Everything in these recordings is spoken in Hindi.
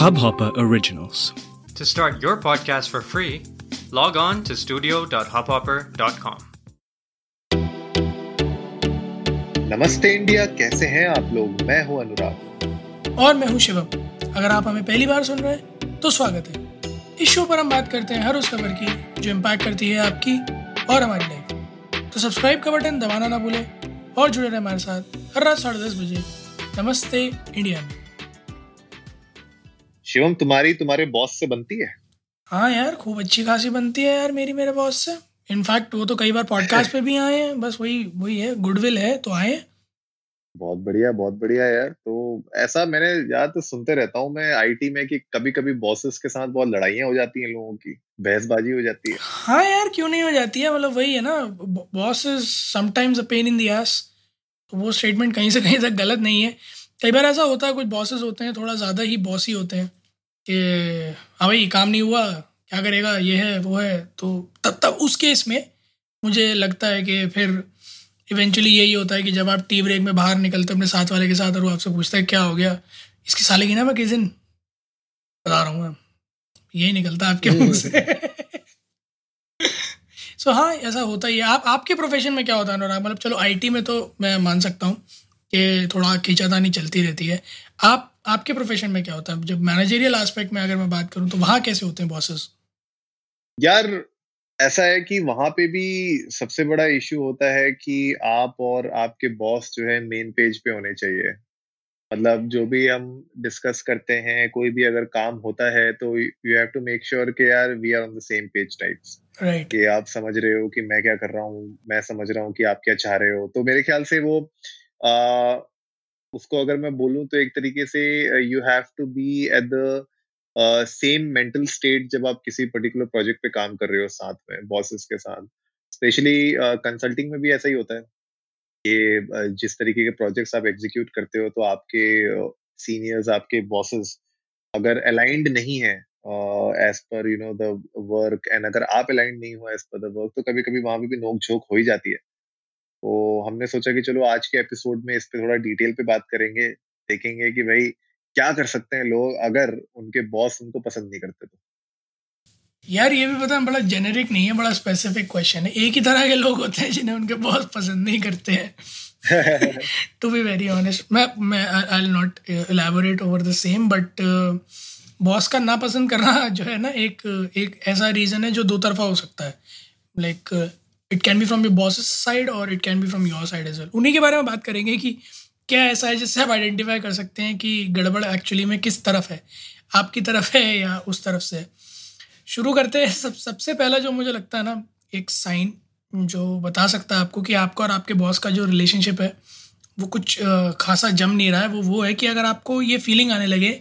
Hubhopper originals. To start your podcast for free, log on to studio.hubhopper.com. नमस्ते इंडिया, कैसे हैं आप लोग? मैं हूं अनुराग और मैं हूं शिवम। अगर आप हमें पहली बार सुन रहे हैं तो स्वागत है। इस शो पर हम बात करते हैं हर उस खबर की जो इम्पैक्ट करती है आपकी और हमारी लाइफ। तो सब्सक्राइब का बटन दबाना ना भूलें और जुड़े रहे हमारे साथ हर रात 10:30 बजे नमस्ते इंडिया में। शिवम, तुम्हारे बॉस से बनती है? हाँ यार, खूब अच्छी खासी बनती है यार मेरी मेरे बॉस से। इनफैक्ट वो तो कई बार पॉडकास्ट पे भी आए हैं। बस वही है, गुडविल है तो आए। बहुत बढ़िया यार। तो ऐसा मैंने ज्यादातर सुनते रहता हूँ मैं आईटी में कि कभी कभी बॉसेस के साथ बहुत लड़ाइयाँ हो जाती हैं, लोगों की बहसबाजी हो जाती है। हाँ यार, क्यों नहीं हो जाती है। मतलब वही है ना, bosses sometimes a pain in the ass. वो स्टेटमेंट कहीं से कहीं तक गलत नहीं है। कई बार ऐसा होता है, कुछ बॉसेस होते हैं थोड़ा ज़्यादा ही बॉसी होते हैं कि हाँ भाई काम नहीं हुआ, क्या करेगा, ये है वो है। तो तब उस केस में मुझे लगता है कि फिर इवेंचुअली यही होता है कि जब आप टी ब्रेक में बाहर निकलते हो अपने साथ वाले के साथ और वो आपसे पूछता है क्या हो गया, इसकी साले की ना मैं किस दिन बता रहा हूँ, यही निकलता है आपके मुँह से। सो हाँ, ऐसा होता ही है। आपके प्रोफेशन में क्या होता है अनुराग? मतलब चलो आईटी में तो मैं मान सकता हूँ कि थोड़ा खींचातानी चलती रहती है। आपके प्रोफेशन में क्या होता है? जब मैनेजरियल एस्पेक्ट में अगर मैं बात करूं तो वहां कैसे होते हैं बॉसेस? यार ऐसा है कि वहां पे भी सबसे बड़ा इशू होता है कि आप और आपके बॉस जो है मेन पेज पे होने चाहिए। मतलब जो भी हम डिस्कस करते हैं, कोई भी अगर काम होता है तो you have to make sure कि यार we are on the same page types, right? कि आप समझ रहे हो कि मैं क्या कर रहा हूँ, मैं समझ रहा हूँ कि आप क्या चाह रहे हो। तो मेरे ख्याल से वो उसको अगर मैं बोलूं तो एक तरीके से you have to be at the same mental state जब आप किसी पर्टिकुलर प्रोजेक्ट पे काम कर रहे हो साथ में बॉसेस के साथ। स्पेशली कंसल्टिंग में भी ऐसा ही होता है कि जिस तरीके के प्रोजेक्ट्स आप एग्जीक्यूट करते हो तो आपके सीनियर्स, आपके बॉसेस अगर अलाइंड नहीं है as per you know the work, and अगर आप अलाइंड नहीं हो एज पर द वर्क तो कभी कभी वहां पे भी नोक झोंक हो ही जाती है। तो हमने सोचा कि चलो आज के एपिसोड में इस पे थोड़ा डिटेल पे बात करेंगे, देखेंगे कि भाई क्या कर सकते हैं लोग अगर उनके बॉस उनको पसंद नहीं करते तो। यार ये भी पता है बड़ा जेनेरिक नहीं है, बड़ा स्पेसिफिक क्वेश्चन है। एक ही तरह के लोग होते हैं जिन्हें उनके बॉस पसंद नहीं करते हैं। टू बी वेरी ऑनेस्ट, मैं I will not elaborate over the same, but boss का नापसंद करना जो है ना एक ऐसा रीज़न है जो दो तरफा हो सकता है। Like it can be from your bosses side और it can be from your side as well. उन्हीं के बारे में बात करेंगे कि क्या ऐसा है जिससे आप आइडेंटिफाई कर सकते हैं कि गड़बड़ एक्चुअली में किस तरफ है, आपकी तरफ है या उस तरफ से। शुरू करते हैं। सबसे पहला जो मुझे लगता है ना एक साइन जो बता सकता है आपको कि आपका और आपके बॉस का जो रिलेशनशिप है वो कुछ खासा जम नहीं रहा है, वो है कि अगर आपको ये फीलिंग आने लगे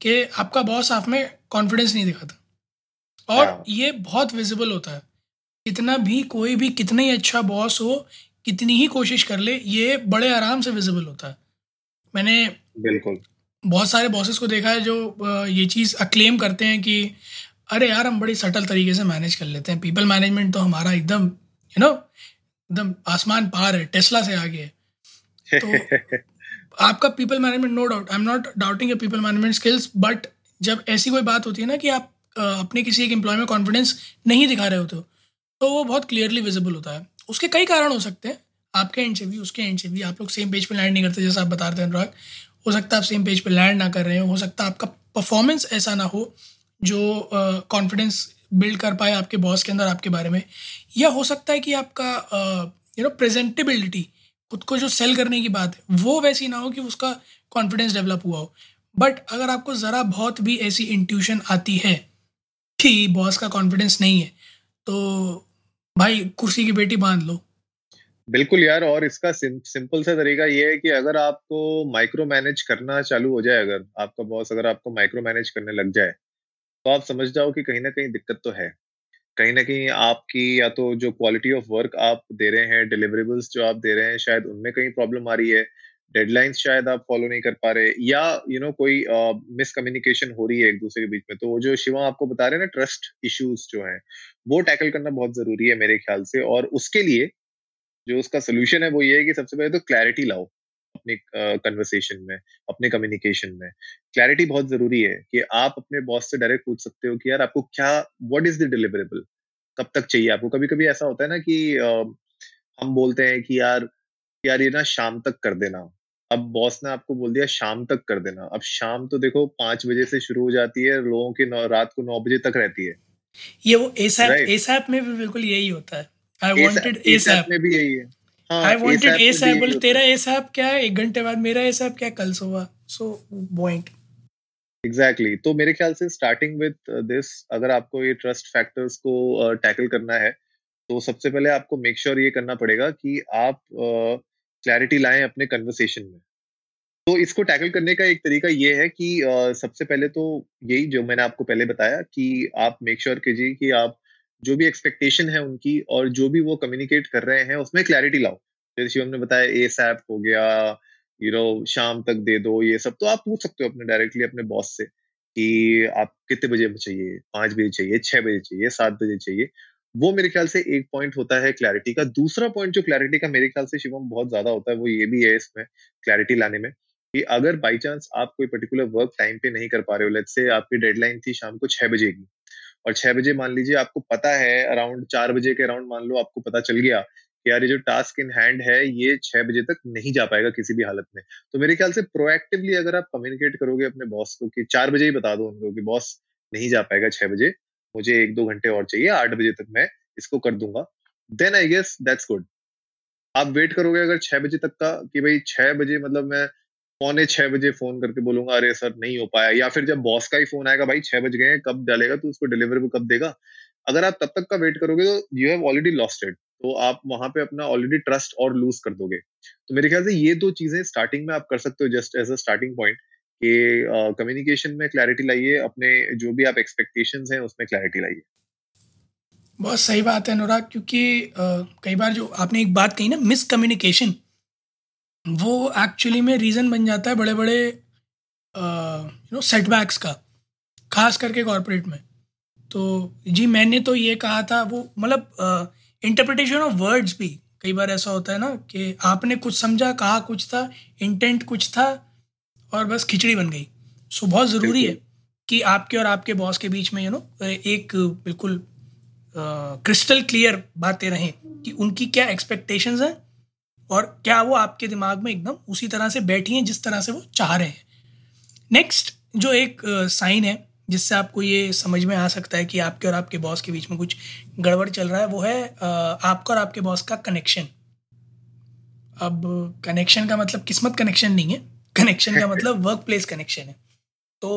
कि आपका बॉस आप में कॉन्फिडेंस नहीं दिखाता। और ये बहुत विजिबल होता है। कितना भी कोई भी कितना ही अच्छा बॉस हो, कितनी ही कोशिश कर ले, ये बड़े आराम से विजिबल होता है। मैंने बिल्कुल बहुत सारे बॉसेस को देखा है जो ये चीज़ अक्लेम करते हैं कि अरे यार हम बड़ी सटल तरीके से मैनेज कर लेते हैं, पीपल मैनेजमेंट तो हमारा एकदम यू नो एकदम आसमान पार है, टेस्ला से आगे है। तो आपका people management, no doubt, I am not doubting your people management skills, but जब ऐसी कोई बात होती है ना कि आप अपने किसी एक एम्प्लॉय में कॉन्फिडेंस नहीं दिखा रहे होते हो तो वो बहुत क्लियरली विजिबल होता है। उसके कई कारण हो सकते हैं, आपके एंड से भी उसके एंड से भी। आप लोग सेम पेज पे लैंड नहीं करते जैसा आप बता रहे थे अनुराग। हो सकता है आप सेम पेज पे लैंड ना कर रहे हो सकता है आपका परफॉर्मेंस ऐसा ना हो जो कॉन्फिडेंस बिल्ड कर पाए आपके बॉस के अंदर आपके बारे में, या हो सकता है कि आपका यू नो प्रेजेंटेबिलिटी, खुद को जो सेल करने की बात है वो वैसी ना हो कि उसका कॉन्फिडेंस डेवलप हुआ हो। बट अगर आपको ज़रा बहुत भी ऐसी इंट्यूशन आती है कि बॉस का कॉन्फिडेंस नहीं है तो भाई कुर्सी की बेटी बांध लो। बिल्कुल यार। और इसका सिंपल सा तरीका ये है कि अगर आपको माइक्रो मैनेज करना चालू हो जाए, अगर आपका बॉस अगर आपको माइक्रो मैनेज करने लग जाए तो आप समझ जाओ कि कहीं ना कहीं दिक्कत तो है। कहीं ना कहीं आपकी या तो जो क्वालिटी ऑफ वर्क आप दे रहे हैं, डिलीवरेबल्स जो आप दे रहे हैं, शायद उनमें कहीं प्रॉब्लम आ रही है, डेडलाइंस शायद आप फॉलो नहीं कर पा रहे, या यू नो कोई मिसकम्युनिकेशन हो रही है एक दूसरे के बीच में। तो वो जो शिवा आपको बता रहे हैं ना ट्रस्ट इश्यूज जो हैं वो टैकल करना बहुत जरूरी है मेरे ख्याल से। और उसके लिए जो उसका सोल्यूशन है वो ये है कि सबसे पहले तो क्लैरिटी लाओ अपने कन्वर्सेशन में, अपने कम्युनिकेशन में क्लैरिटी बहुत जरूरी है कि आप अपने बॉस से डायरेक्ट पूछ सकते हो कि यार आपको क्या, व्हाट इज द डिलीवरेबल, कब तक चाहिए आपको। कभी कभी ऐसा होता है ना कि हम बोलते हैं कि यार ये ना शाम तक कर देना। अब बॉस ने आपको बोल दिया शाम तक कर देना। अब शाम तो देखो 5 बजे से शुरू हो जाती है, लोगों की रात को 9 बजे तक रहती है। ये वो एसएप में भी बिल्कुल यही होता है। आई वांटेड एसएप में भी यही है। हां, आई वांटेड एसएप, बोले तेरा एसएप क्या है 1 घंटे बाद, मेरा एसएप क्या कल सुबह। So point exactly. तो मेरे ख्याल से स्टार्टिंग विद दिस, अगर आपको ये ट्रस्ट फैक्टर्स को टैकल करना है तो सबसे पहले आपको मेक श्योर ये करना पड़ेगा कि आप क्लैरिटी लाएं अपने कन्वर्सेशन में। तो इसको टैकल करने का एक तरीका ये है कि सबसे पहले तो यही जो मैंने आपको पहले बताया कि आप मेक श्योर कीजिए कि आप जो भी एक्सपेक्टेशन है उनकी और जो भी वो कम्युनिकेट कर रहे हैं उसमें क्लैरिटी लाओ। जैसे शिवम ने बताया एसएप हो गया, यू नो, शाम तक दे दो, ये सब तो आप पूछ सकते हो अपने डायरेक्टली अपने बॉस से कि आप कितने बजे में चाहिए, 5 बजे चाहिए, 6 बजे चाहिए, 7 बजे चाहिए। वो मेरे ख्याल से एक पॉइंट होता है क्लैरिटी का। दूसरा पॉइंट जो क्लैरिटी का मेरे ख्याल से शिवम बहुत ज्यादा होता है वो ये भी है इसमें क्लैरिटी लाने में कि अगर बाई चांस आप कोई पर्टिकुलर वर्क टाइम पे नहीं कर पा रहे हो, लेट्स से आपकी डेडलाइन थी शाम को 6 बजे की और 6 बजे मान लीजिए आपको पता है अराउंड 4 बजे के अराउंड मान लो आपको पता चल गया कि यार ये जो टास्क इन हैंड है ये 6 बजे तक नहीं जा पाएगा किसी भी हालत में। तो मेरे ख्याल से प्रोएक्टिवली अगर आप कम्युनिकेट करोगे अपने बॉस को कि 4 बजे ही बता दो उनको कि बॉस नहीं जा पाएगा 6 बजे, मुझे 1-2 घंटे और चाहिए, 8 बजे तक मैं इसको कर दूंगा, then I guess that's good. आप वेट करोगे अगर 6 बजे तक का कि भाई 6 बजे मतलब मैं 5:45 बजे फोन करके बोलूंगा अरे सर नहीं हो पाया, या फिर जब बॉस का ही फोन आएगा भाई 6 बज गए हैं, कब डालेगा तू उसको, डिलीवरेबल कब देगा। अगर आप तब तक का वेट करोगे तो you have already lost it. तो आप वहां पे अपना ऑलरेडी ट्रस्ट और लूज कर दोगे। तो मेरे ख्याल से ये 2 चीजें स्टार्टिंग में आप कर सकते हो just as a starting point कि कम्युनिकेशन में क्लैरिटी लाइए, अपने जो भी आप एक्सपेक्टेशंस हैं उसमें क्लैरिटी लाइए। बहुत सही बात है अनुराग, क्योंकि कई बार जो आपने एक बात कही ना मिसकम्युनिकेशन, वो एक्चुअली में रीज़न बन जाता है बड़े बड़े सेटबैक्स का, खास करके कॉर्पोरेट में। तो जी मैंने तो ये कहा था, वो मतलब इंटरप्रिटेशन ऑफ वर्ड्स भी कई बार ऐसा होता है ना कि आपने कुछ समझा, कहा कुछ था, इंटेंट कुछ था और बस खिचड़ी बन गई। सो बहुत ज़रूरी है कि आपके और आपके बॉस के बीच में एक बिल्कुल क्रिस्टल क्लियर बातें रहें कि उनकी क्या एक्सपेक्टेशंस हैं और क्या वो आपके दिमाग में एकदम उसी तरह से बैठी हैं जिस तरह से वो चाह रहे हैं। नेक्स्ट जो एक साइन है जिससे आपको ये समझ में आ सकता है कि आपके और आपके बॉस के बीच में कुछ गड़बड़ चल रहा है, वो है आपका और आपके बॉस का कनेक्शन। अब कनेक्शन का मतलब किस्मत कनेक्शन नहीं है, कनेक्शन का मतलब वर्क प्लेस कनेक्शन है। तो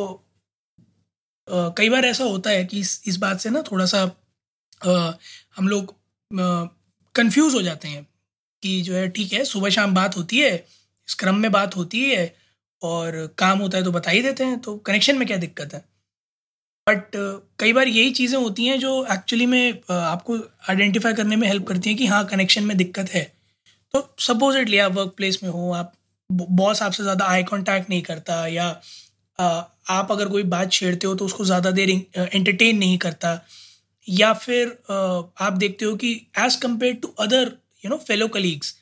कई बार ऐसा होता है कि इस बात से ना थोड़ा सा हम लोग कंफ्यूज हो जाते हैं कि जो है ठीक है सुबह शाम बात होती है, स्क्रम में बात होती है और काम होता है तो बता ही देते हैं, तो कनेक्शन में क्या दिक्कत है। बट कई बार यही चीज़ें होती हैं जो एक्चुअली में आपको आइडेंटिफाई करने में हेल्प करती हैं कि हाँ कनेक्शन में दिक्कत है। तो सपोजिटली आप वर्क प्लेस में हो, आप बॉस आपसे ज़्यादा आई कांटेक्ट नहीं करता, या आप अगर कोई बात छेड़ते हो तो उसको ज़्यादा देर एंटरटेन नहीं करता, या फिर आप देखते हो कि as compare to other fellow colleagues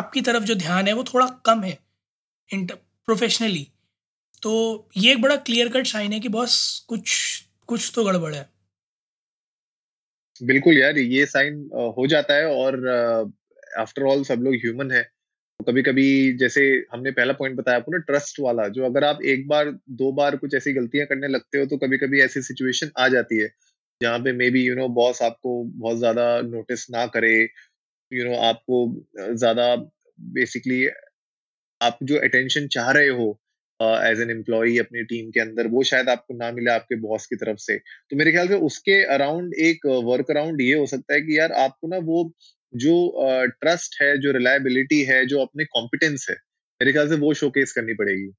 आपकी तरफ जो ध्यान है वो थोड़ा कम है प्रोफेशनली। तो ये एक बड़ा क्लियर कट साइन है कि बॉस कुछ तो गड़बड़ है। बिल्कुल यार, ये साइन हो जाता है और आफ्टर ऑल सब लोग ह्यूमन है। कभी कभी जैसे हमने पहला पॉइंट बताया आपको ना ट्रस्ट वाला, जो अगर आप 1-2 बार कुछ ऐसी गलतियां करने लगते हो तो कभी कभी ऐसी सिचुएशन आ जाती है जहाँ पे मे बी बॉस आपको बहुत ज्यादा नोटिस ना करे, आपको ज्यादा बेसिकली आप जो अटेंशन चाह रहे हो एज एन एम्प्लॉई अपनी टीम के अंदर वो शायद आपको ना मिले आपके बॉस की तरफ से। तो मेरे ख्याल से उसके अराउंड एक वर्क अराउंड ये हो सकता है कि यार आपको ना वो जो ट्रस्ट है, जो रिलायबिलिटी है, जो अपने कॉम्पिटेंस है, मेरे ख्याल से वो शोकेस करनी पड़ेगी।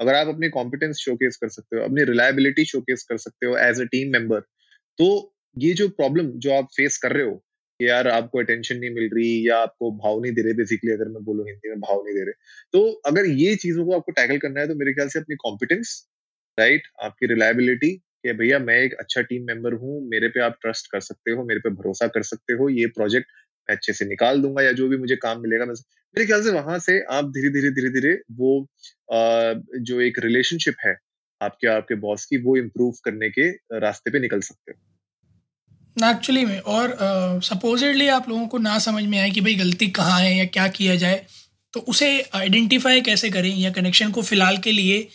अगर आप अपनी कॉम्पिटेंस शोकेस कर सकते हो, अपनी रिलायबिलिटी शोकेस कर सकते हो एज अ टीम मेंबर, तो ये जो प्रॉब्लम जो आप फेस कर रहे हो कि यार आपको अटेंशन नहीं मिल रही या आपको भाव नहीं दे रहे, बेसिकली अगर मैं बोलूं हिंदी में भाव नहीं दे रहे, तो अगर ये चीजों को आपको टैकल करना है तो मेरे ख्याल से अपनी कॉम्पिटेंस, राइट, आपकी रिलायबिलिटी, कि भैया मैं एक अच्छा टीम मेंबर हूँ, मेरे पे आप ट्रस्ट कर सकते हो, मेरे पे भरोसा कर सकते हो, ये प्रोजेक्ट अच्छे से निकाल दूंगा या जो भी मुझे काम मिलेगा मैं मेरे ख्याल से वहां से आप धीरे धीरे वो जो एक रिलेशनशिप है आपके आपके बॉस की, वो इम्प्रूव करने के रास्ते पे निकल सकते हो एक्चुअली में। और सपोजिटली आप लोगों को ना समझ में आए कि भाई गलती कहाँ है या क्या किया जाए, तो उसे आइडेंटिफाई कैसे करें, या कनेक्शन को फिलहाल के लिए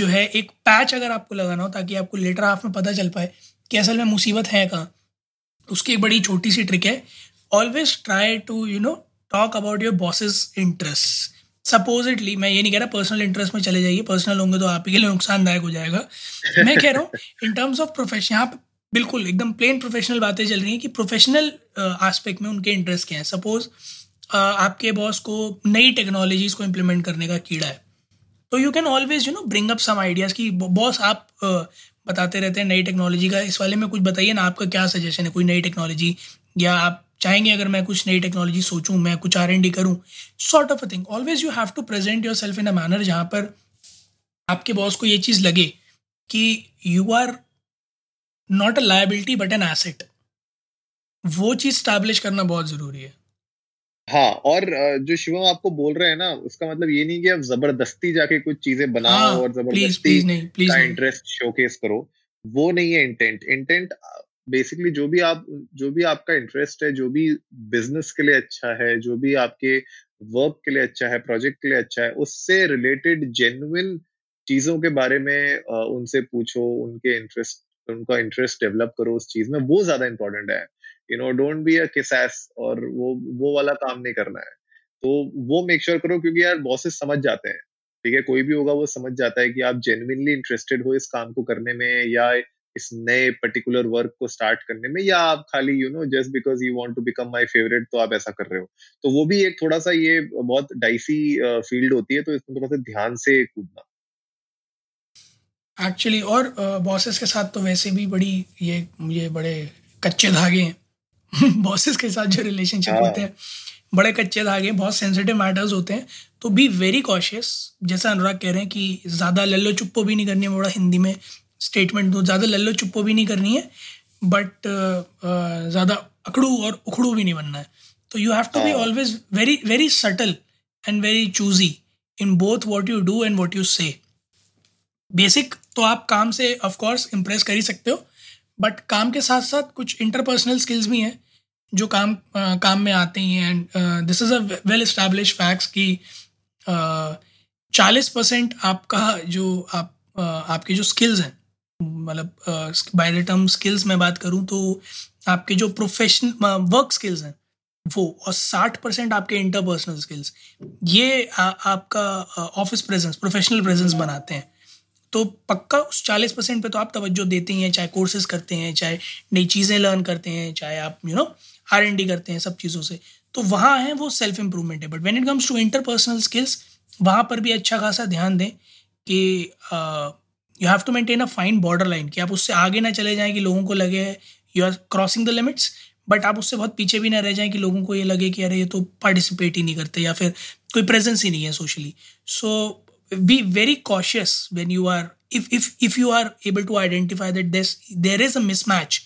जो है एक पैच अगर आपको लगाना हो ताकि आपको लेटर हाफ में पता चल पाए कि असल में मुसीबत है कहाँ, उसकी एक बड़ी छोटी सी ट्रिक है। Always try to you know talk about your bosses interest. Supposedly मैं ये नहीं कह रहा पर्सनल इंटरेस्ट में चले जाइए, पर्सनल होंगे तो आप ही के लिए नुकसानदायक हो जाएगा। मैं कह रहा हूँ इन टर्म्स ऑफ प्रोफेशन, यहाँ पे बिल्कुल एकदम प्लेन प्रोफेशनल बातें चल रही हैं कि प्रोफेशनल आस्पेक्ट में उनके इंटरेस्ट क्या हैं। सपोज आपके बॉस को नई टेक्नोलॉजीज को इम्प्लीमेंट करने का कीड़ा है, तो you can always you know bring up some ideas कि बॉस आप बताते रहते हैं नई टेक्नोलॉजी का, इस वाले में कुछ बताइए ना, आपका क्या सजेशन है, कोई नई टेक्नोलॉजी, या आप चाहेंगे अगर मैं कुछ नई टेक्नोलॉजी सोचूं, मैं कुछ R&D करूं, sort of a thing. Always you have to present yourself in a manner जहां पर आपके बॉस को ये चीज़ लगे कि you are not a liability but an asset. वो चीज़ स्टैब्लिश करना बहुत ज़रूरी है। हाँ, और जो शिवम आपको बोल रहे हैं ना, उसका मतलब ये नहीं कि आप जबरदस्ती जाके कुछ चीजें बनाओ और जबरदस्ती का इंटरेस्ट शोकेस करो, वो नहीं है इंटेंट। इंटेंट बेसिकली जो भी आपका इंटरेस्ट है, जो भी बिजनेस के लिए अच्छा है, जो भी आपके वर्क के लिए अच्छा है, प्रोजेक्ट के लिए अच्छा है, उससे रिलेटेड जेन्युइन चीजों के बारे में उनसे पूछो, उनका इंटरेस्ट डेवलप करो उस चीज में, वो ज्यादा इंपॉर्टेंट है। You know, don't be a kiss ass, और वो वाला काम नहीं करना है, तो वो मेक श्योर करो, क्योंकि यार बॉसेस समझ जाते हैं। ठीक है, कोई भी होगा वो समझ जाता है कि आप जेन्युइनली इंटरेस्टेड हो इस काम को करने में, या इस नए पर्टिकुलर वर्क को स्टार्ट करने में, या आप खाली you know just because you want to become my favourite तो आप ऐसा कर रहे हो। तो वो भी एक थोड़ा सा, ये बहुत डाइसी फील्ड होती है, तो इसमें थोड़ा सा ध्यान से कूदना एक्चुअली। और बॉसेस के साथ तो वैसे भी बड़ी ये बड़े कच्चे धागे हैं बॉसेस के साथ जो रिलेशनशिप होते हैं बड़े कच्चे धागे, बहुत सेंसिटिव मैटर्स होते हैं, तो बी वेरी कॉशियस। जैसा अनुराग कह रहे हैं कि ज़्यादा लल्लो चुप्पो भी नहीं करनी है, बड़ा हिंदी में स्टेटमेंट दो, ज़्यादा लल्लो चुप्पो भी नहीं करनी है, बट ज़्यादा अकड़ू और उखड़ू भी नहीं बनना है। तो you have to be always very very subtle and very choosy in both what you do and what you say. Basic तो आप काम से ऑफकोर्स इम्प्रेस कर ही सकते हो, बट काम के साथ साथ कुछ इंटरपर्सनल स्किल्स भी हैं जो काम में आते ही हैं। And this is a well establish facts कि 40% आपका जो आपके जो स्किल्स हैं, मतलब बाय द टर्म स्किल्स मैं बात करूं तो आपके जो प्रोफेशनल वर्क स्किल्स हैं वो, और 60% आपके इंटरपर्सनल स्किल्स, ये आपका ऑफिस प्रेजेंस, प्रोफेशनल प्रेजेंस बनाते हैं। तो पक्का उस 40% पे तो आप तवज्जो देते ही हैं, चाहे कोर्सेज करते हैं, चाहे नई चीज़ें लर्न करते हैं, चाहे आप यू नो R&D करते हैं, सब चीज़ों से। तो वहाँ है वो सेल्फ इम्प्रूवमेंट है। But when it comes to interpersonal skills, वहाँ पर भी अच्छा खासा ध्यान दें कि you have to maintain a fine border line, कि आप उससे आगे ना चले जाएँ कि लोगों को लगे you are crossing the limits, but आप उससे बहुत पीछे भी ना रह जाएँ कि लोगों को ये लगे कि अरे ये तो पार्टिसिपेट ही नहीं करते, या फिर कोई प्रेजेंस ही नहीं है socially. So be very cautious when you are, if you are able to identify that there is a mismatch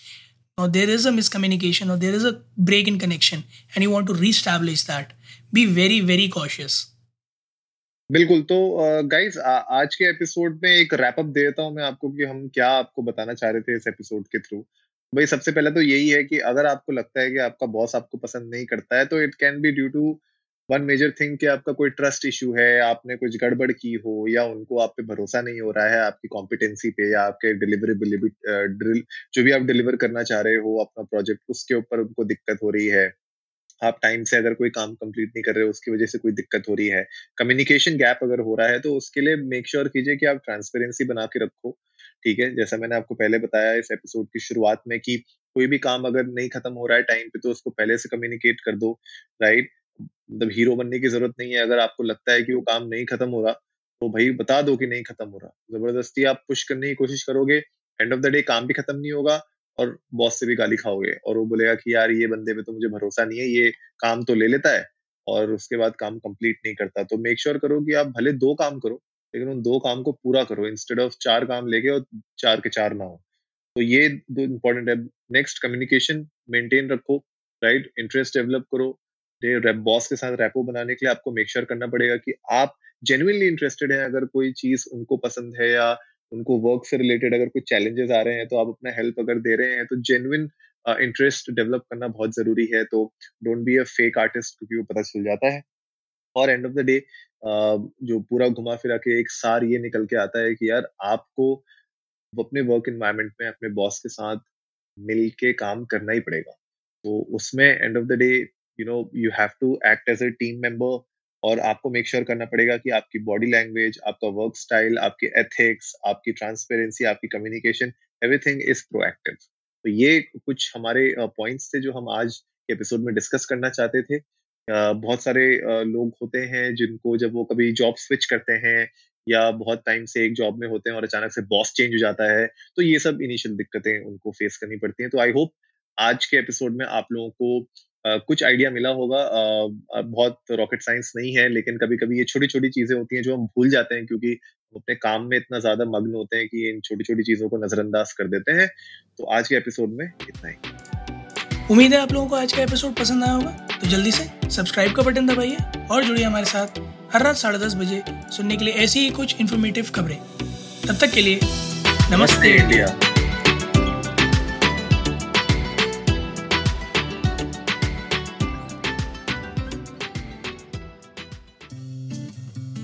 or there is a miscommunication or there is a break in connection and you want to reestablish that, be very very cautious. बिल्कुल। तो गाइज आज के एपिसोड में एक रैप अप दे देता हूँ मैं आपको कि हम क्या आपको बताना चाह रहे थे इस एपिसोड के थ्रू। भाई सबसे पहले तो यही है कि अगर आपको लगता है कि आपका बॉस आपको पसंद नहीं करता है, तो it can be due to one major thing कि आपका कोई ट्रस्ट इशू है, आपने कुछ गड़बड़ की हो, या उनको आप पे भरोसा नहीं हो रहा है आपकी कॉम्पिटेंसी पे, या आपके डिलीवरेबिलिटी, जो भी आप डिलीवर करना चाह रहे हो अपना प्रोजेक्ट, उसके ऊपर उनको दिक्कत हो रही है। आप टाइम से अगर कोई काम कंप्लीट नहीं कर रहे हो, उसकी वजह से कोई दिक्कत हो रही है। कम्युनिकेशन गैप अगर हो रहा है, तो उसके लिए मेक श्योर कीजिए कि आप ट्रांसपेरेंसी बना के रखो। ठीक है, जैसा मैंने आपको पहले बताया इस एपिसोड की शुरुआत में कि कोई भी काम अगर नहीं खत्म हो रहा है टाइम पे, तो उसको पहले से कम्युनिकेट कर दो। राइट, मतलब हीरो बनने की जरूरत नहीं है। अगर आपको लगता है कि वो काम नहीं खत्म हो रहा, तो भाई बता दो कि नहीं खत्म हो रहा। जबरदस्ती आप पुश करने की कोशिश करोगे, एंड ऑफ द डे काम भी खत्म नहीं होगा और बॉस से भी गाली खाओगे, और वो बोलेगा कि यार ये बंदे पे तो मुझे भरोसा नहीं है, ये काम तो ले लेता है और उसके बाद काम कंप्लीट नहीं करता। तो मेक श्योर करो कि आप भले 2 काम करो, लेकिन उन 2 काम को पूरा करो, इंस्टेड ऑफ 4 काम लेके और 4 के 4 ना हो। तो ये 2 इम्पोर्टेंट है। नेक्स्ट, कम्युनिकेशन मेंटेन रखो, राइट, इंटरेस्ट डेवलप करो, बॉस के साथ रैपो बनाने के लिए आपको मेक श्योर करना पड़ेगा कि आप जेन्युइनली इंटरेस्टेड हैं, अगर कोई चीज उनको पसंद है या उनको वर्क से रिलेटेड अगर कोई चैलेंजेस आ रहे हैं तो आप अपना हेल्प अगर दे रहे हैं तो जेन्युइन इंटरेस्ट डेवलप करना बहुत जरूरी है. तो don't be a fake artist, क्योंकि वो पता चल जाता है. और एंड ऑफ द डे जो पूरा घुमा फिरा के एक सार ये निकल के आता है कि यार आपको अपने वर्क एनवायरनमेंट में अपने बॉस के साथ मिल के काम करना ही पड़ेगा. तो उसमें end of the day you know you have to act as a team member, और आपको मेक श्योर करना पड़ेगा कि आपकी बॉडी लैंग्वेज, आपका वर्क स्टाइल, आपके एथिक्स, आपकी ट्रांसपेरेंसी, आपकी कम्युनिकेशन, एवरीथिंग इज प्रोएक्टिव. तो ये कुछ हमारे पॉइंट्स थे जो हम आज के एपिसोड में डिस्कस करना चाहते थे. बहुत सारे लोग होते हैं जिनको जब वो कभी जॉब स्विच करते हैं या बहुत टाइम से एक जॉब में होते हैं और अचानक से बॉस चेंज हो जाता है, तो ये सब इनिशियल दिक्कतें उनको फेस करनी पड़ती हैं. तो आई होप आज के एपिसोड में आप लोगों को कुछ आइडिया मिला होगा. बहुत रॉकेट साइंस नहीं है, लेकिन कभी कभी ये छोटी छोटी चीजें होती हैं जो हम भूल जाते हैं क्योंकि हम अपने काम में इतना ज्यादा मग्न होते हैं कि इन छोटी छोटी चीजों को नजरअंदाज कर देते हैं. तो आज के एपिसोड में इतना ही. उम्मीद है आप लोगों को आज का एपिसोड पसंद आया होगा. तो जल्दी से सब्सक्राइब का बटन दबाइए और जुड़िए हमारे साथ हर रात 10:30 बजे सुनने के लिए ऐसी ही कुछ इन्फॉर्मेटिव खबरें. तब तक के लिए नमस्ते इंडिया.